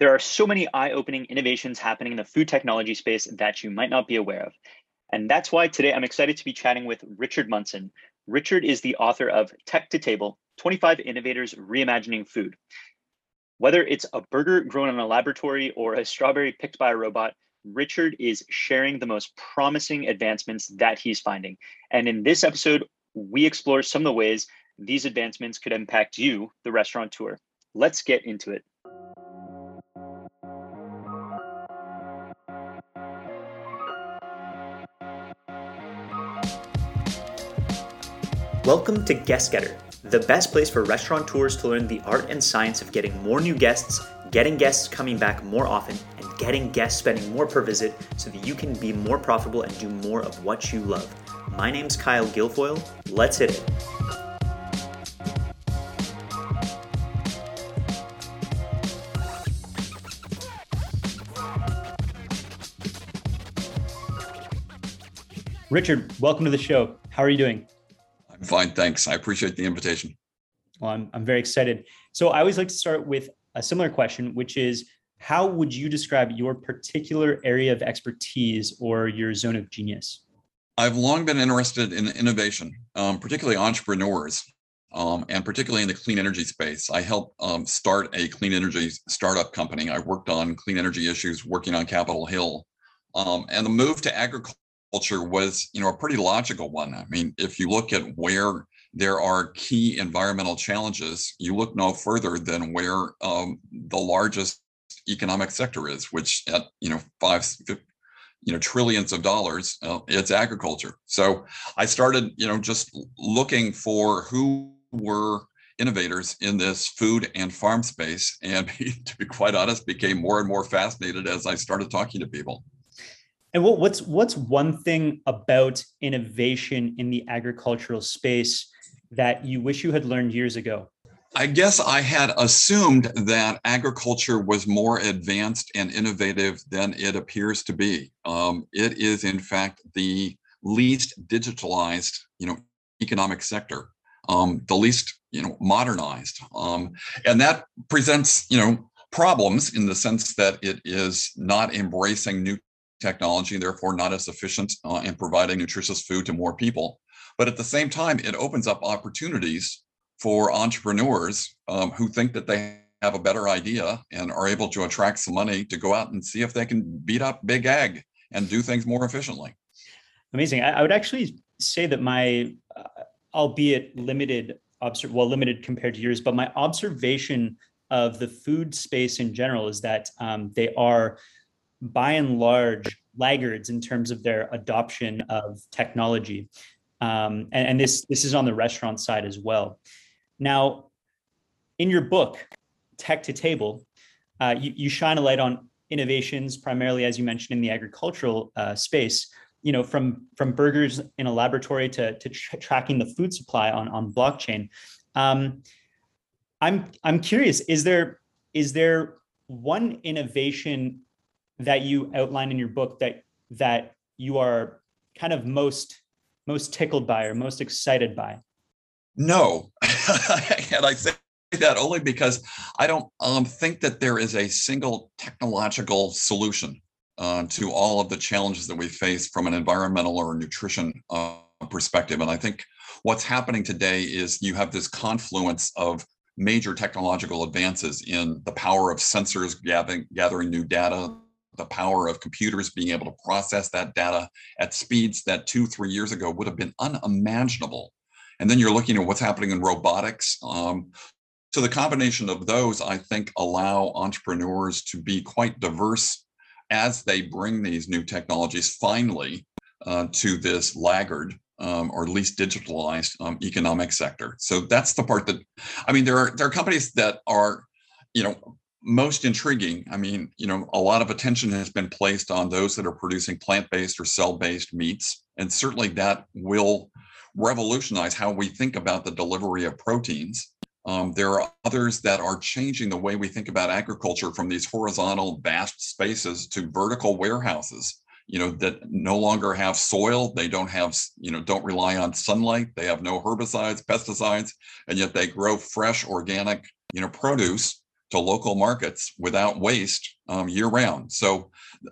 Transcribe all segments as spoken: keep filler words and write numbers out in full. There are so many eye-opening innovations happening in the food technology space that you might not be aware of. And that's why today I'm excited to be chatting with Richard Munson. Richard is the author of Tech to Table, twenty-five Innovators Reimagining Food. Whether it's a burger grown in a laboratory or a strawberry picked by a robot, Richard is sharing the most promising advancements that he's finding. And in this episode, we explore some of the ways these advancements could impact you, the restaurateur. Let's get into it. Welcome to Guest Getter, the best place for restaurateurs to learn the art and science of getting more new guests, getting guests coming back more often, and getting guests spending more per visit so that you can be more profitable and do more of what you love. My name's Kyle Gilfoyle. Let's hit it. Richard, welcome to the show. How are you doing? I'm fine, thanks. I appreciate the invitation. Well, I'm, I'm very excited. So I always like to start with a similar question, which is, how would you describe your particular area of expertise or your zone of genius? I've long been interested in innovation, um, particularly entrepreneurs, um, and particularly in the clean energy space. I helped um, start a clean energy startup company. I worked on clean energy issues, working on Capitol Hill, um, and the move to agriculture Culture was, you know, a pretty logical one. I mean, if you look at where there are key environmental challenges, you look no further than where um, the largest economic sector is, which at, you know, five, you know, trillions of dollars, uh, it's agriculture. So I started, you know, just looking for who were innovators in this food and farm space. And to be quite honest, became more and more fascinated as I started talking to people. And what's what's one thing about innovation in the agricultural space that you wish you had learned years ago? I guess I had assumed that agriculture was more advanced and innovative than it appears to be. Um, it is, in fact, the least digitalized, you know, economic sector, um, the least, you know, modernized, um, and that presents, you know, problems in the sense that it is not embracing new technology, therefore not as efficient uh, in providing nutritious food to more people. But at the same time, it opens up opportunities for entrepreneurs um, who think that they have a better idea and are able to attract some money to go out and see if they can beat up big ag and do things more efficiently. Amazing. I, I would actually say that my, uh, albeit limited, obser- well, limited compared to yours, but my observation of the food space in general is that um, they are by and large laggards in terms of their adoption of technology. Um, and, and this, this is on the restaurant side as well. Now, in your book, Tech to Table, uh, you, you shine a light on innovations, primarily, as you mentioned, in the agricultural uh, space, you know, from, from burgers in a laboratory to, to tr- tracking the food supply on, on blockchain. Um, I'm, I'm curious, is there, is there one innovation that you outline in your book that that you are kind of most most tickled by or most excited by? No, and I say that only because I don't um, think that there is a single technological solution uh, to all of the challenges that we face from an environmental or nutrition uh, perspective. And I think what's happening today is you have this confluence of major technological advances in the power of sensors gathering gathering new data, the power of computers being able to process that data at speeds that two, three years ago would have been unimaginable. And then you're looking at what's happening in robotics. Um, so the combination of those, I think, allow entrepreneurs to be quite diverse as they bring these new technologies finally uh, to this laggard um, or least digitalized um, economic sector. So that's the part that, I mean, there are, there are companies that are, you know, most intriguing. I mean, you know, a lot of attention has been placed on those that are producing plant-based or cell-based meats. And certainly that will revolutionize how we think about the delivery of proteins. Um, there are others that are changing the way we think about agriculture from these horizontal vast spaces to vertical warehouses, you know, that no longer have soil. They don't have, you know, don't rely on sunlight. They have no herbicides, pesticides, and yet they grow fresh organic, you know, produce to local markets without waste um, year round. So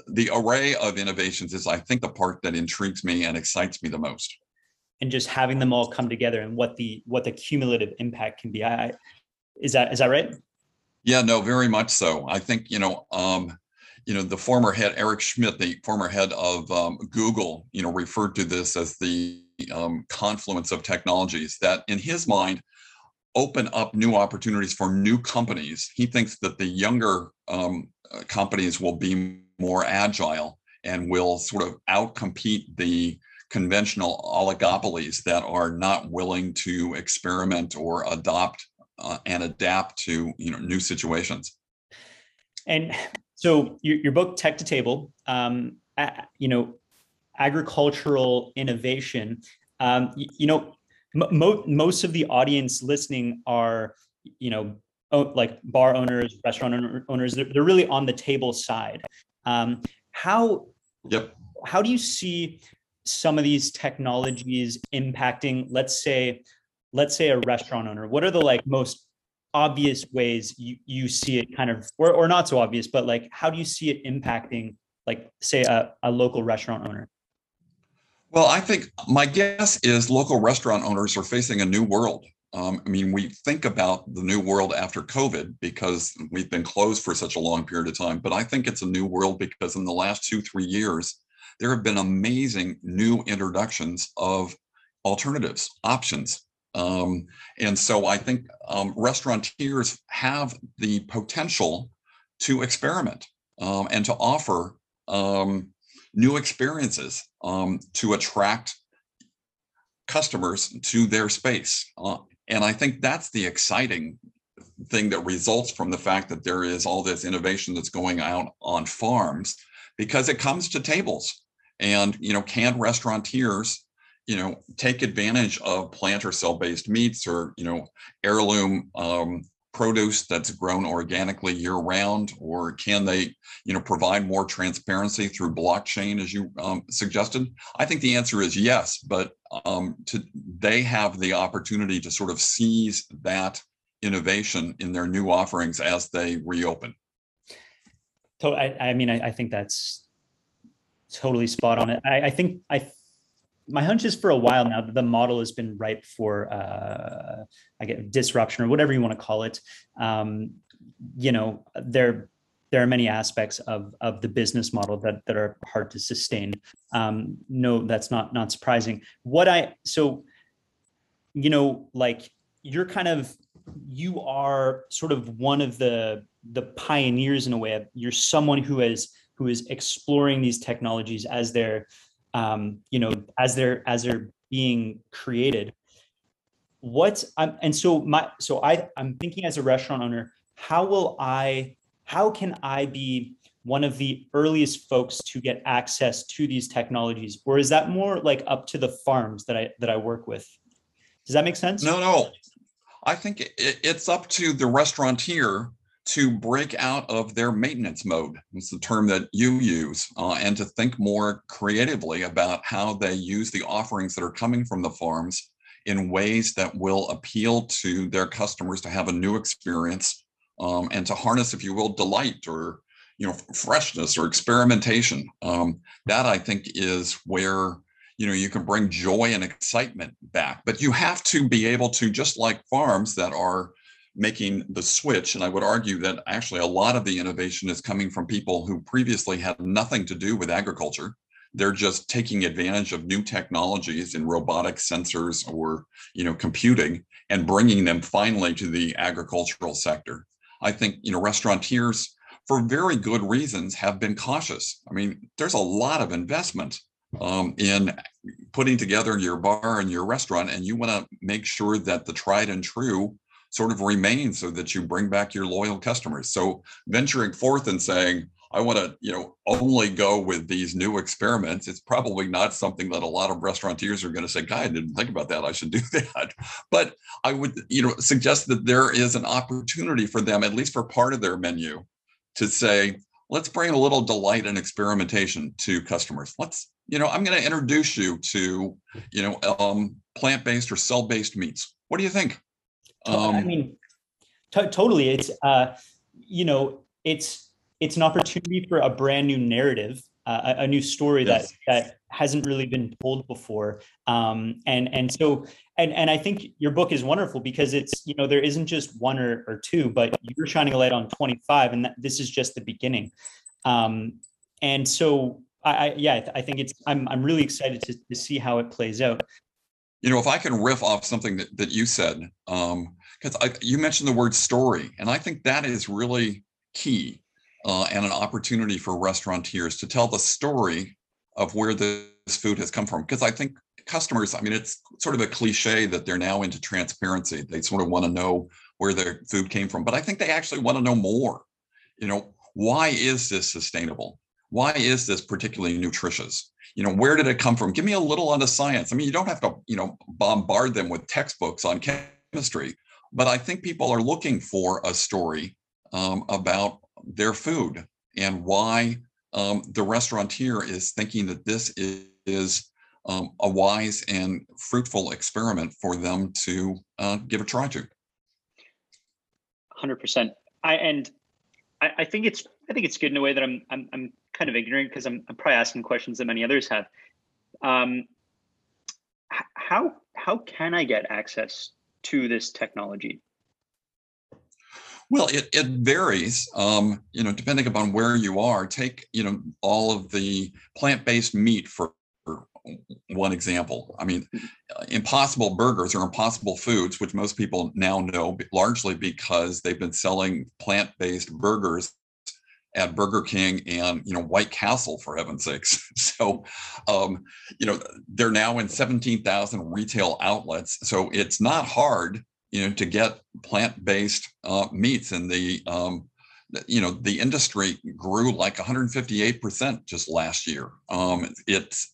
the array of innovations is, I think, the part that intrigues me and excites me the most. And just having them all come together and what the what the cumulative impact can be. I, is that is that right? Yeah, no, very much so. I think, you know, um, you know, the former head, Eric Schmidt, the former head of um, Google, you know, referred to this as the um, confluence of technologies that, in his mind, open up new opportunities for new companies. He thinks that the younger um, companies will be more agile and will sort of outcompete the conventional oligopolies that are not willing to experiment or adopt uh, and adapt to, you know, new situations. And so your, your book, Tech to Table, um, uh, you know, agricultural innovation, um, you, you know, mo- most of the audience listening are, you know, o- like bar owners, restaurant owner- owners, they're, they're really on the table side. Um, how, yep. how do you see some of these technologies impacting, let's say, let's say a restaurant owner? What are the like most obvious ways you, you see it kind of, or, or not so obvious, but like, how do you see it impacting, like, say a, a local restaurant owner? Well, I think my guess is local restaurant owners are facing a new world. Um, I mean, we think about the new world after COVID because we've been closed for such a long period of time, but I think it's a new world because in the last two, three years, there have been amazing new introductions of alternatives, options. Um, and so I think um, restaurateurs have the potential to experiment um, and to offer um, new experiences um, to attract customers to their space. Uh, and I think that's the exciting thing that results from the fact that there is all this innovation that's going out on farms, because it comes to tables. And, you know, can restaurateurs, you know, take advantage of plant or cell-based meats or, you know, heirloom um, produce that's grown organically year-round? Or can they, you know, provide more transparency through blockchain, as you um, suggested? I think the answer is yes, but um, to, they have the opportunity to sort of seize that innovation in their new offerings as they reopen. So I, I mean, I, I think that's totally spot on. I, I think I, my hunch is for a while now that the model has been ripe for, uh, I guess, disruption or whatever you want to call it. Um, you know, there there are many aspects of of the business model that that are hard to sustain. Um, no, that's not not surprising. What I so, you know, like you're kind of you are sort of one of the the pioneers in a way. You're someone who is who is exploring these technologies as they're, um, you know, as they're as they're being created. What I'm, and so my so I I'm thinking as a restaurant owner, how will I how can I be one of the earliest folks to get access to these technologies, or is that more like up to the farms that I that I work with? Does that make sense? No, no. I think it, it's up to the restaurateur to break out of their maintenance mode. It's the term that you use, uh, and to think more creatively about how they use the offerings that are coming from the farms in ways that will appeal to their customers to have a new experience um, and to harness, if you will, delight or, you know, freshness or experimentation. Um, that I think is where, you know, you can bring joy and excitement back, but you have to be able to, just like farms that are making the switch. And I would argue that actually a lot of the innovation is coming from people who previously had nothing to do with agriculture. They're just taking advantage of new technologies in robotic sensors or, you know, computing and bringing them finally to the agricultural sector. I think, you know, restaurateurs for very good reasons have been cautious. I mean, there's a lot of investment um, in putting together your bar and your restaurant, and you want to make sure that the tried and true sort of remain so that you bring back your loyal customers. So venturing forth and saying, I want to, you know, only go with these new experiments, it's probably not something that a lot of restaurateurs are going to say, God, I didn't think about that. I should do that. But I would, you know, suggest that there is an opportunity for them, at least for part of their menu, to say, let's bring a little delight and experimentation to customers. Let's, you know, I'm going to introduce you to, you know, um, plant-based or cell-based meats. What do you think? Um, I mean, t- totally. It's, uh, you know, it's it's an opportunity for a brand new narrative, uh, a, a new story yes. that that hasn't really been told before. Um, and and so and and I think your book is wonderful because it's, you know, there isn't just one or, or two, but you're shining a light on twenty-five, and that, this is just the beginning. Um, and so I, I yeah, I think it's I'm I'm really excited to, to see how it plays out. You know, if I can riff off something that, that you said, um, because you mentioned the word story, and I think that is really key uh, and an opportunity for restaurateurs to tell the story of where this food has come from. Because I think customers, I mean, it's sort of a cliche that they're now into transparency. They sort of want to know where their food came from, but I think they actually want to know more. You know, why is this sustainable? Why is this particularly nutritious? You know, where did it come from? Give me a little on the science. I mean, you don't have to, you know, bombard them with textbooks on chemistry, but I think people are looking for a story um, about their food and why um, the restaurateur is thinking that this is, is um, a wise and fruitful experiment for them to uh, give a try to. one hundred percent. I and I, I think it's I think it's good in a way that I'm I'm, I'm kind of ignorant because I'm, I'm probably asking questions that many others have. Um, how how can I get access to this technology? Well, it it varies, um, you know, depending upon where you are. Take, you know, all of the plant-based meat for one example. I mean, Impossible Burgers or Impossible Foods, which most people now know largely because they've been selling plant-based burgers at Burger King and, you know, White Castle, for heaven's sakes. So, um, you know, they're now in seventeen thousand retail outlets. So it's not hard, you know, to get plant-based uh, meats. And the, um, you know, the industry grew like one hundred fifty-eight percent just last year. Um, it's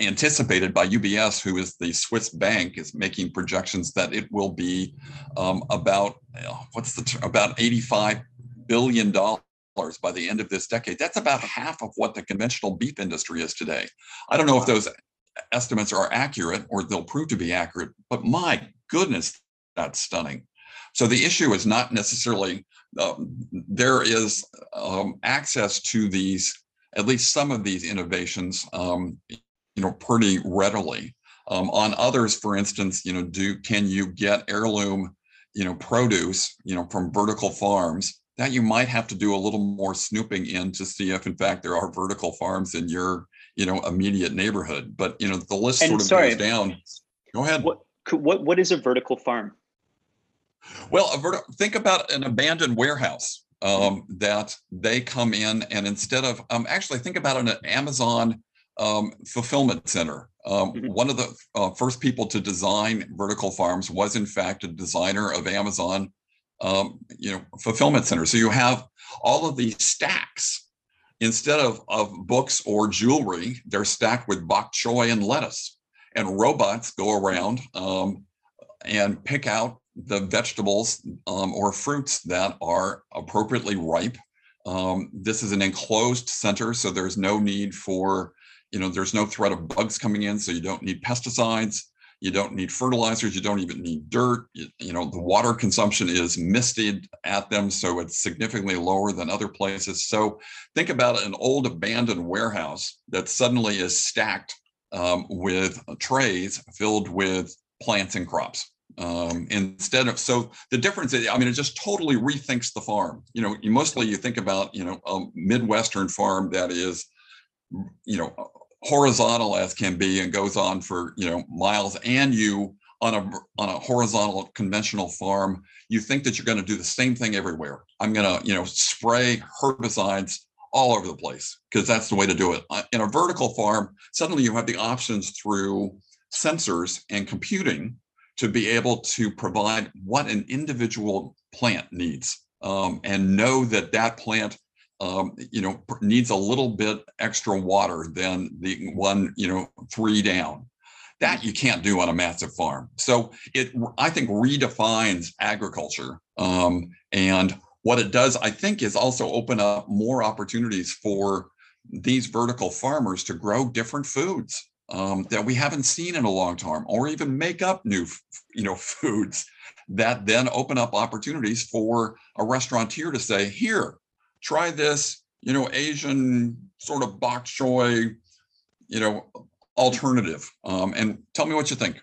anticipated by U B S, who is the Swiss bank, is making projections that it will be um, about, what's the term, about eighty-five billion dollars by the end of this decade. That's about half of what the conventional beef industry is today. I don't know if those estimates are accurate or they'll prove to be accurate, but my goodness, that's stunning. So the issue is not necessarily, um, there is um, access to these, at least some of these innovations, um, you know, pretty readily. Um, on others, for instance, you know, do can you get heirloom, you know, produce, you know, from vertical farms? That you might have to do a little more snooping in to see if, in fact, there are vertical farms in your, you know, immediate neighborhood. But, you know, the list and sort of sorry, goes down. Go ahead. What, what what is a vertical farm? Well, a vert- think about an abandoned warehouse um, that they come in and instead of um, actually think about an Amazon um, fulfillment center. Um, mm-hmm. One of the uh, first people to design vertical farms was, in fact, a designer of Amazon. Um, you know, fulfillment center. So you have all of these stacks instead of, of books or jewelry, they're stacked with bok choy and lettuce, and robots go around um, and pick out the vegetables um, or fruits that are appropriately ripe. Um, this is an enclosed center, so there's no need for, you know, there's no threat of bugs coming in, so you don't need pesticides. You don't need fertilizers. You don't even need dirt. You, you know, the water consumption is misted at them, so it's significantly lower than other places. So think about an old abandoned warehouse that suddenly is stacked um, with trays filled with plants and crops. Um, instead of, so the difference is, I mean, it just totally rethinks the farm. You know, you, mostly you think about, you know, a Midwestern farm that is, you know, horizontal as can be and goes on for, you know, miles, and you on a on a horizontal conventional farm, you think that you're going to do the same thing everywhere. I'm going to, you know, spray herbicides all over the place because that's the way to do it. In a vertical farm, suddenly you have the options through sensors and computing to be able to provide what an individual plant needs um, and know that that plant Um, you know, needs a little bit extra water than the one, you know, three down. That you can't do on a massive farm. So it, I think, redefines agriculture. Um, and what it does, I think, is also open up more opportunities for these vertical farmers to grow different foods um, that we haven't seen in a long time, or even make up new, you know, foods that then open up opportunities for a restaurateur to say, here, try this, you know, Asian sort of bok choy, you know, alternative, um, and tell me what you think.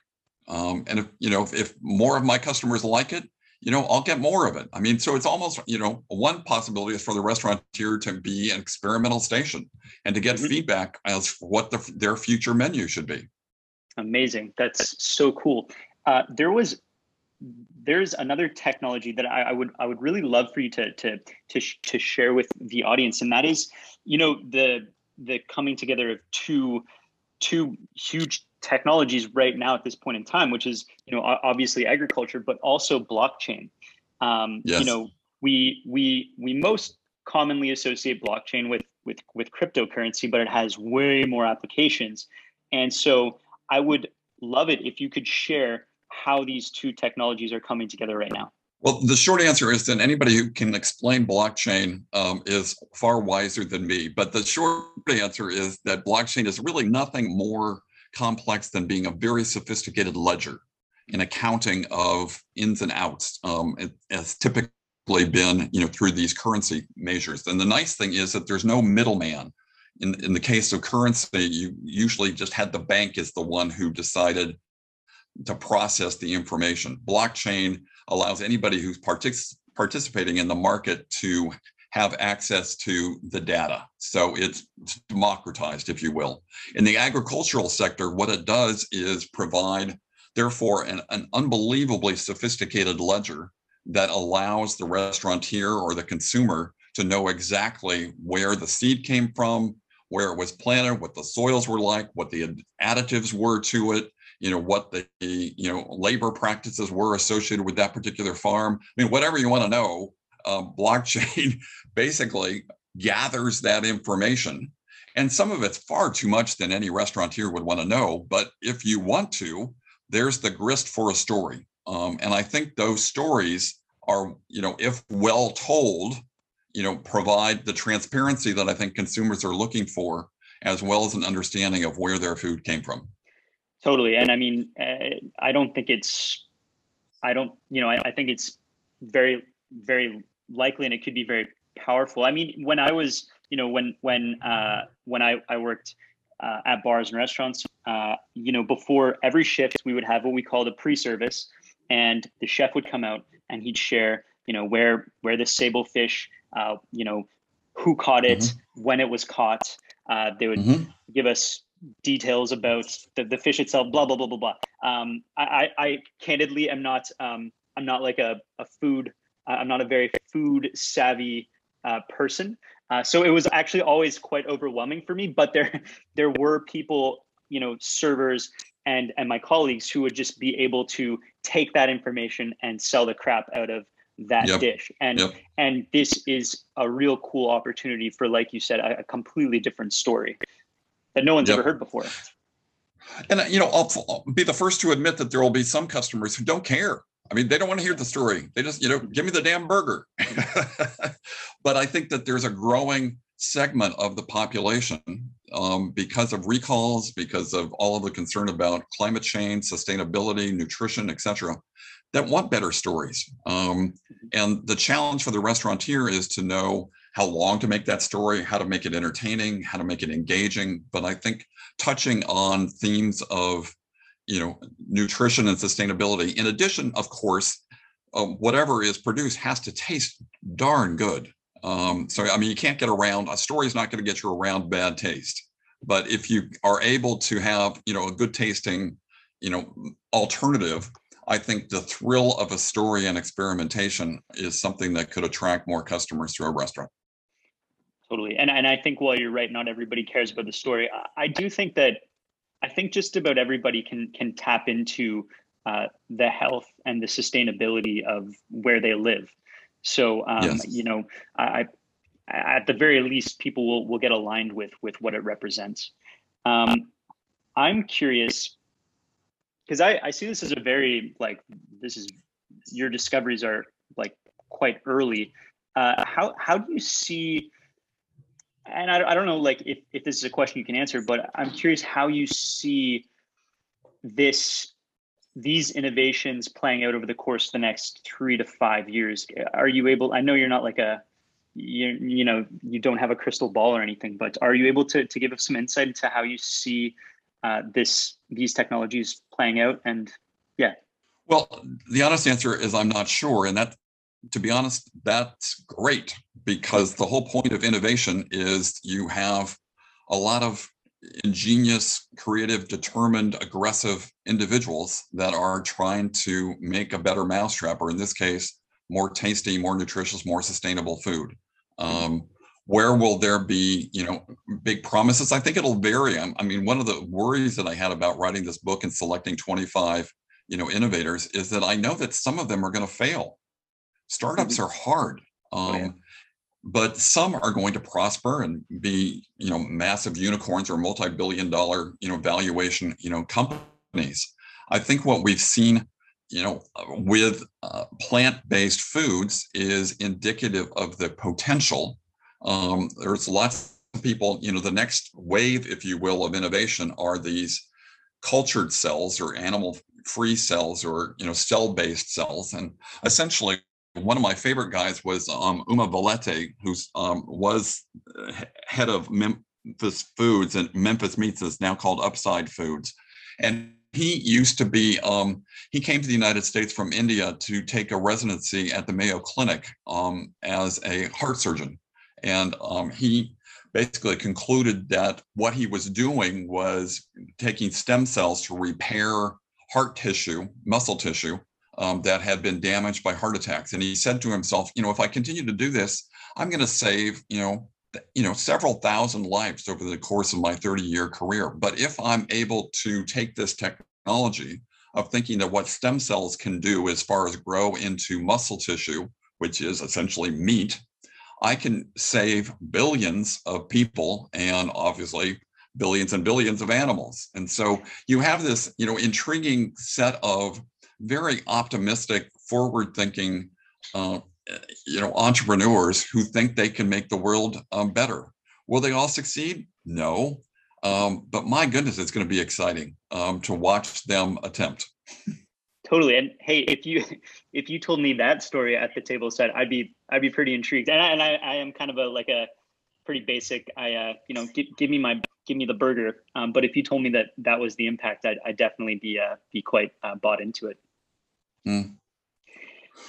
Um, and if, you know, if, if more of my customers like it, you know, I'll get more of it. I mean, so it's almost, you know, one possibility is for the restaurateur to be an experimental station and to get mm-hmm. feedback as to what the, their future menu should be. Amazing. That's so cool. Uh, there was, there's another technology that I, I would, I would really love for you to, to, to, sh- to share with the audience. And that is, you know, the, the coming together of two, two huge technologies right now at this point in time, which is, you know, obviously agriculture, but also blockchain. Um, yes. You know, we we we most commonly associate blockchain with with with cryptocurrency, but it has way more applications. And so, I would love it if you could share how these two technologies are coming together right now. Well, the short answer is that anybody who can explain blockchain um, is far wiser than me. But the short answer is that blockchain is really nothing more complex than being a very sophisticated ledger and accounting of ins and outs, um, it has typically been, you know, through these currency measures. And the nice thing is that there's no middleman. In, in the case of currency, you usually just had the bank as the one who decided to process the information. Blockchain allows anybody who's partic- participating in the market to have access to the data. So it's democratized, if you will. In the agricultural sector, what it does is provide, therefore, an, an unbelievably sophisticated ledger that allows the restaurateur or the consumer to know exactly where the seed came from, where it was planted, what the soils were like, what the additives were to it, you know, what the, you know, labor practices were associated with that particular farm. I mean, whatever you want to know, Uh, blockchain basically gathers that information. And some of it's far too much than any restaurateur would want to know. But if you want to, there's the grist for a story. Um, and I think those stories are, you know, if well told, you know, provide the transparency that I think consumers are looking for, as well as an understanding of where their food came from. Totally. And I mean, uh, I don't think it's, I don't, you know, I, I think it's very, very likely, and it could be very powerful. I mean, when I was, you know, when when uh, when I I worked uh, at bars and restaurants, uh, you know, before every shift, we would have what we called a pre-service, and the chef would come out and he'd share, you know, where where the sable fish, uh, you know, who caught it, mm-hmm. when it was caught. Uh, they would mm-hmm. give us details about the, the fish itself, blah blah blah blah blah. Um, I, I I candidly am not um, I'm not like a a food I'm not a very food savvy uh, person. Uh, so it was actually always quite overwhelming for me, but there, there were people, you know, servers and, and my colleagues who would just be able to take that information and sell the crap out of that yep. dish. And, yep. and this is a real cool opportunity for, like you said, a, a completely different story that no one's yep. ever heard before. And, you know, I'll, I'll be the first to admit that there will be some customers who don't care. I mean, they don't want to hear the story. They just, you know, give me the damn burger. But I think that there's a growing segment of the population um, because of recalls, because of all of the concern about climate change, sustainability, nutrition, et cetera, that want better stories. Um, and the challenge for the restaurateur is to know how long to make that story, how to make it entertaining, how to make it engaging. But I think touching on themes of, you know, nutrition and sustainability. In addition, of course, um, whatever is produced has to taste darn good. Um, so, I mean, you can't get around, a story is not going to get you around bad taste. But if you are able to have, you know, a good tasting, you know, alternative, I think the thrill of a story and experimentation is something that could attract more customers to a restaurant. Totally. And, and I think while you're right, not everybody cares about the story. I, I do think that I think just about everybody can can tap into uh, the health and the sustainability of where they live. So, um, yes. you know, I, I, at the very least, people will, will get aligned with with what it represents. Um, I'm curious, because I, I see this as a very, like, this is, your discoveries are, like, quite early. Uh, how how do you see... And I, I don't know, like, if, if this is a question you can answer, but I'm curious how you see this these innovations playing out over the course of the next three to five years? Are you able, I know you're not like a, you, you know, you don't have a crystal ball or anything, but are you able to, to give us some insight into how you see uh, this, these technologies playing out? And yeah. Well, the honest answer is I'm not sure. And that, to be honest, that's great, because the whole point of innovation is you have a lot of ingenious, creative, determined, aggressive individuals that are trying to make a better mousetrap, or in this case, more tasty, more nutritious, more sustainable food. Um, where will there be, you know, big promises? I think it'll vary. I, I mean, one of the worries that I had about writing this book and selecting twenty-five, you know, innovators is that I know that some of them are going to fail. Startups are hard. Um, oh, yeah. But some are going to prosper and be, you know, massive unicorns or multi-billion dollar, you know, valuation, you know, companies. I think what we've seen, you know, with uh, plant-based foods is indicative of the potential. Um, there's lots of people, you know, the next wave, if you will, of innovation are these cultured cells or animal-free cells or, you know, cell-based cells. And essentially, one of my favorite guys was um, Uma Valeti, who um, was head of Memphis Foods, and Memphis Meats is now called Upside Foods. And he used to be, um, he came to the United States from India to take a residency at the Mayo Clinic um, as a heart surgeon. And um, he basically concluded that what he was doing was taking stem cells to repair heart tissue, muscle tissue, Um, that had been damaged by heart attacks. And he said to himself, you know, if I continue to do this, I'm going to save, you know, th- you know, several thousand lives over the course of my thirty-year career. But if I'm able to take this technology of thinking that what stem cells can do as far as grow into muscle tissue, which is essentially meat, I can save billions of people and obviously billions and billions of animals. And so you have this, you know, intriguing set of very optimistic, forward-thinking, uh, you know, entrepreneurs who think they can make the world um, better. Will they all succeed? No, um, but my goodness, it's going to be exciting um, to watch them attempt. Totally. And hey, if you if you told me that story at the table set, I'd be I'd be pretty intrigued. And I, and I, I am kind of a like a pretty basic. I uh, you know, give, give me my. Give me the burger. Um, but if you told me that that was the impact, I'd, I'd definitely be uh, be quite uh, bought into it. Mm.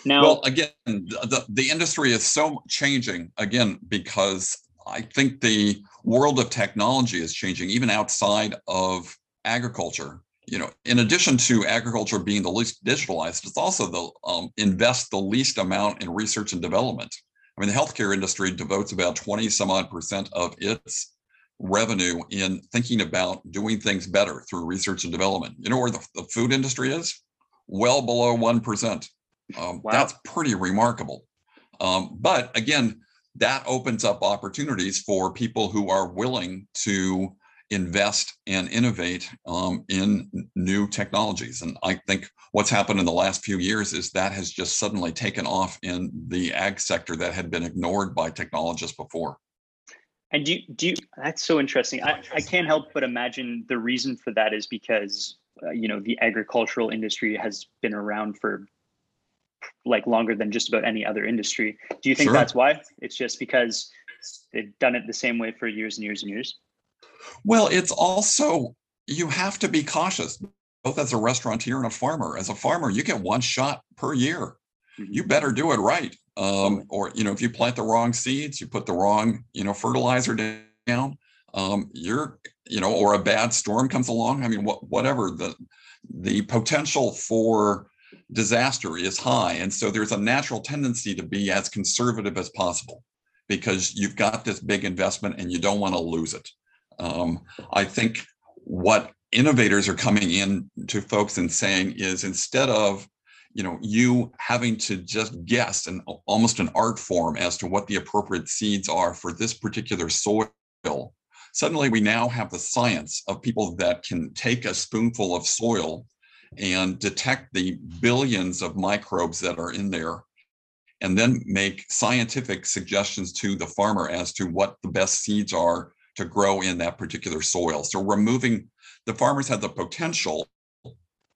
Now, well, again, the, the industry is so changing, again, because I think the world of technology is changing, even outside of agriculture. You know, in addition to agriculture being the least digitalized, it's also the um, invest the least amount in research and development. I mean, the healthcare industry devotes about twenty some odd percent of its revenue in thinking about doing things better through research and development. You know where the, the food industry is? Well below one percent. Um, wow. That's pretty remarkable. Um, but again, that opens up opportunities for people who are willing to invest and innovate um, in new technologies. And I think what's happened in the last few years is that has just suddenly taken off in the ag sector that had been ignored by technologists before. And do you, do you, that's so interesting. I, I can't help but imagine the reason for that is because, uh, you know, the agricultural industry has been around for like longer than just about any other industry. Do you think sure. that's why? It's just because they've done it the same way for years and years and years? Well, it's also, you have to be cautious, both as a restaurateur and a farmer. As a farmer, you get one shot per year. You better do it right. Um, or, you know, if you plant the wrong seeds, you put the wrong, you know, fertilizer down, um, you're, you know, or a bad storm comes along. I mean, wh- whatever the, the potential for disaster is high. And so there's a natural tendency to be as conservative as possible because you've got this big investment and you don't want to lose it. Um, I think what innovators are coming in to folks and saying is instead of, you know, you having to just guess and almost an art form as to what the appropriate seeds are for this particular soil. Suddenly we now have the science of people that can take a spoonful of soil and detect the billions of microbes that are in there and then make scientific suggestions to the farmer as to what the best seeds are to grow in that particular soil. So removing, the farmers had the potential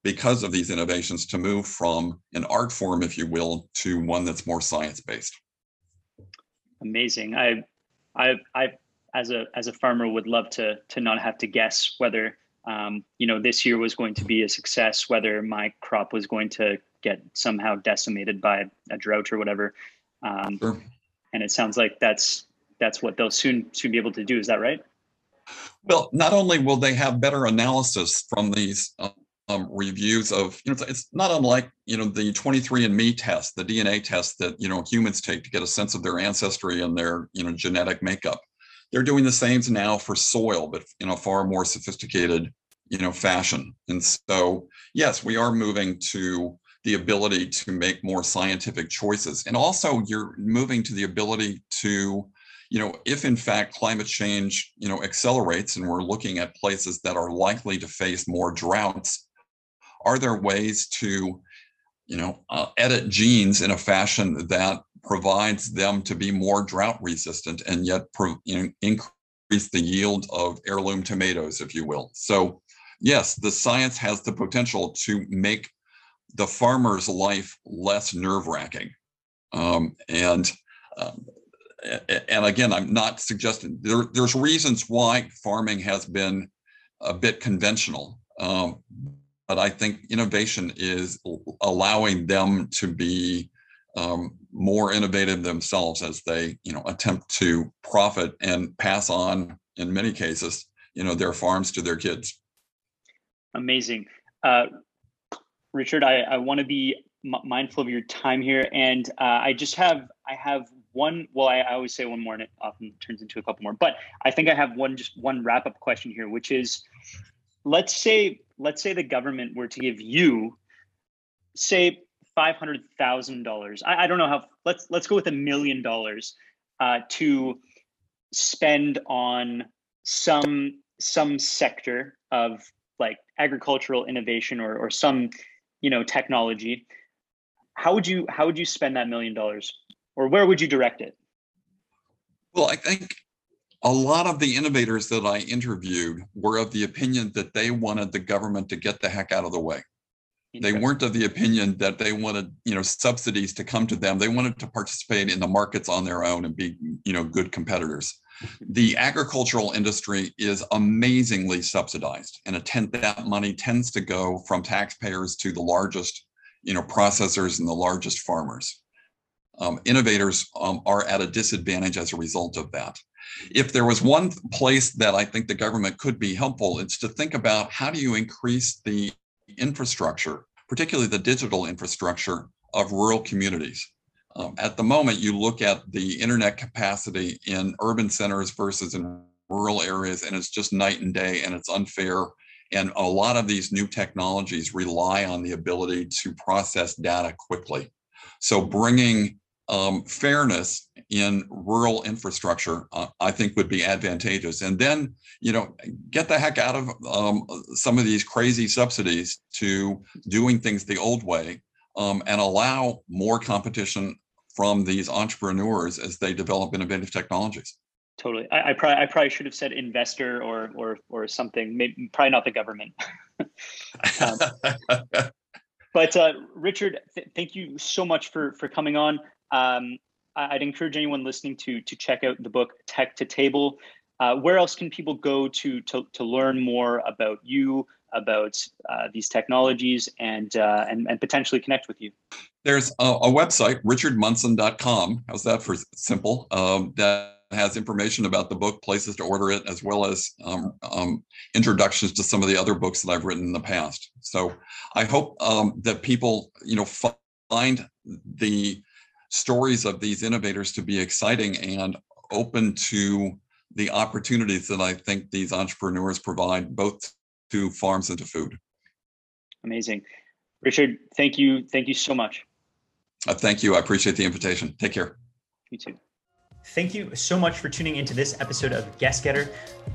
because of these innovations to move from an art form, if you will, to one that's more science-based. Amazing. I, I, I, as a as a farmer, would love to to not have to guess whether um, you know this year was going to be a success, whether my crop was going to get somehow decimated by a drought or whatever. Um, sure. And it sounds like that's that's what they'll soon soon be able to do. Is that right? Well, not only will they have better analysis from these uh, um, reviews of, you know, it's not unlike, you know, the twenty-three and me test, the D N A test that, you know, humans take to get a sense of their ancestry and their, you know, genetic makeup. They're doing the same now for soil, but in a far more sophisticated, you know, fashion. And so, yes, we are moving to the ability to make more scientific choices. And also you're moving to the ability to, you know, if in fact climate change, you know, accelerates and we're looking at places that are likely to face more droughts, are there ways to, you know, uh, edit genes in a fashion that provides them to be more drought resistant and yet pro- in- increase the yield of heirloom tomatoes, if you will? So yes, the science has the potential to make the farmer's life less nerve-wracking. Um, and um, And again, I'm not suggesting there, there's reasons why farming has been a bit conventional, um, but I think innovation is allowing them to be um, more innovative themselves as they, you know, attempt to profit and pass on, in many cases, you know, their farms to their kids. Amazing, uh, Richard. I, I want to be m- mindful of your time here, and uh, I just have I have. One, well, I, I always say one more and it often turns into a couple more, but I think I have one, just one wrap up question here, which is, let's say, let's say the government were to give you, say, five hundred thousand dollars. I, I don't know how, let's, let's go with a million dollars uh, to spend on some, some sector of like agricultural innovation or, or some, you know, technology. How would you, how would you spend that million dollars? Or where would you direct it? Well, I think a lot of the innovators that I interviewed were of the opinion that they wanted the government to get the heck out of the way. They weren't of the opinion that they wanted, you know, subsidies to come to them. They wanted to participate in the markets on their own and be, you know, good competitors. The agricultural industry is amazingly subsidized, and attend that money tends to go from taxpayers to the largest, you know, processors and the largest farmers. Um, innovators um, are at a disadvantage as a result of that. If there was one place that I think the government could be helpful, it's to think about how do you increase the infrastructure, particularly the digital infrastructure of rural communities. Um, at the moment, you look at the internet capacity in urban centers versus in rural areas, and it's just night and day, and it's unfair. And a lot of these new technologies rely on the ability to process data quickly. So bringing Um, fairness in rural infrastructure, uh, I think, would be advantageous. And then, you know, get the heck out of um, some of these crazy subsidies to doing things the old way, um, and allow more competition from these entrepreneurs as they develop innovative technologies. Totally. I, I probably I probably should have said investor or or or something. Maybe, probably not the government. um, but uh, Richard, th- thank you so much for for coming on. Um, I'd encourage anyone listening to to check out the book Tech to Table. Uh, where else can people go to to, to learn more about you, about uh, these technologies, and, uh, and and potentially connect with you? There's a, a website, Richard Munson dot com. How's that for simple? Um, that has information about the book, places to order it, as well as um, um, introductions to some of the other books that I've written in the past. So I hope um, that people, you know, find the stories of these innovators to be exciting and open to the opportunities that I think these entrepreneurs provide, both to farms and to food. Amazing. Richard, thank you. Thank you so much. Uh, thank you. I appreciate the invitation. Take care. You too. Thank you so much for tuning into this episode of Guest Getter.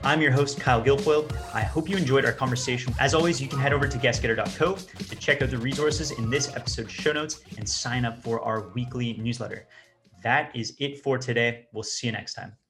I'm your host, Kyle Gilfoyle. I hope you enjoyed our conversation. As always, you can head over to guest getter dot co to check out the resources in this episode's show notes and sign up for our weekly newsletter. That is it for today. We'll see you next time.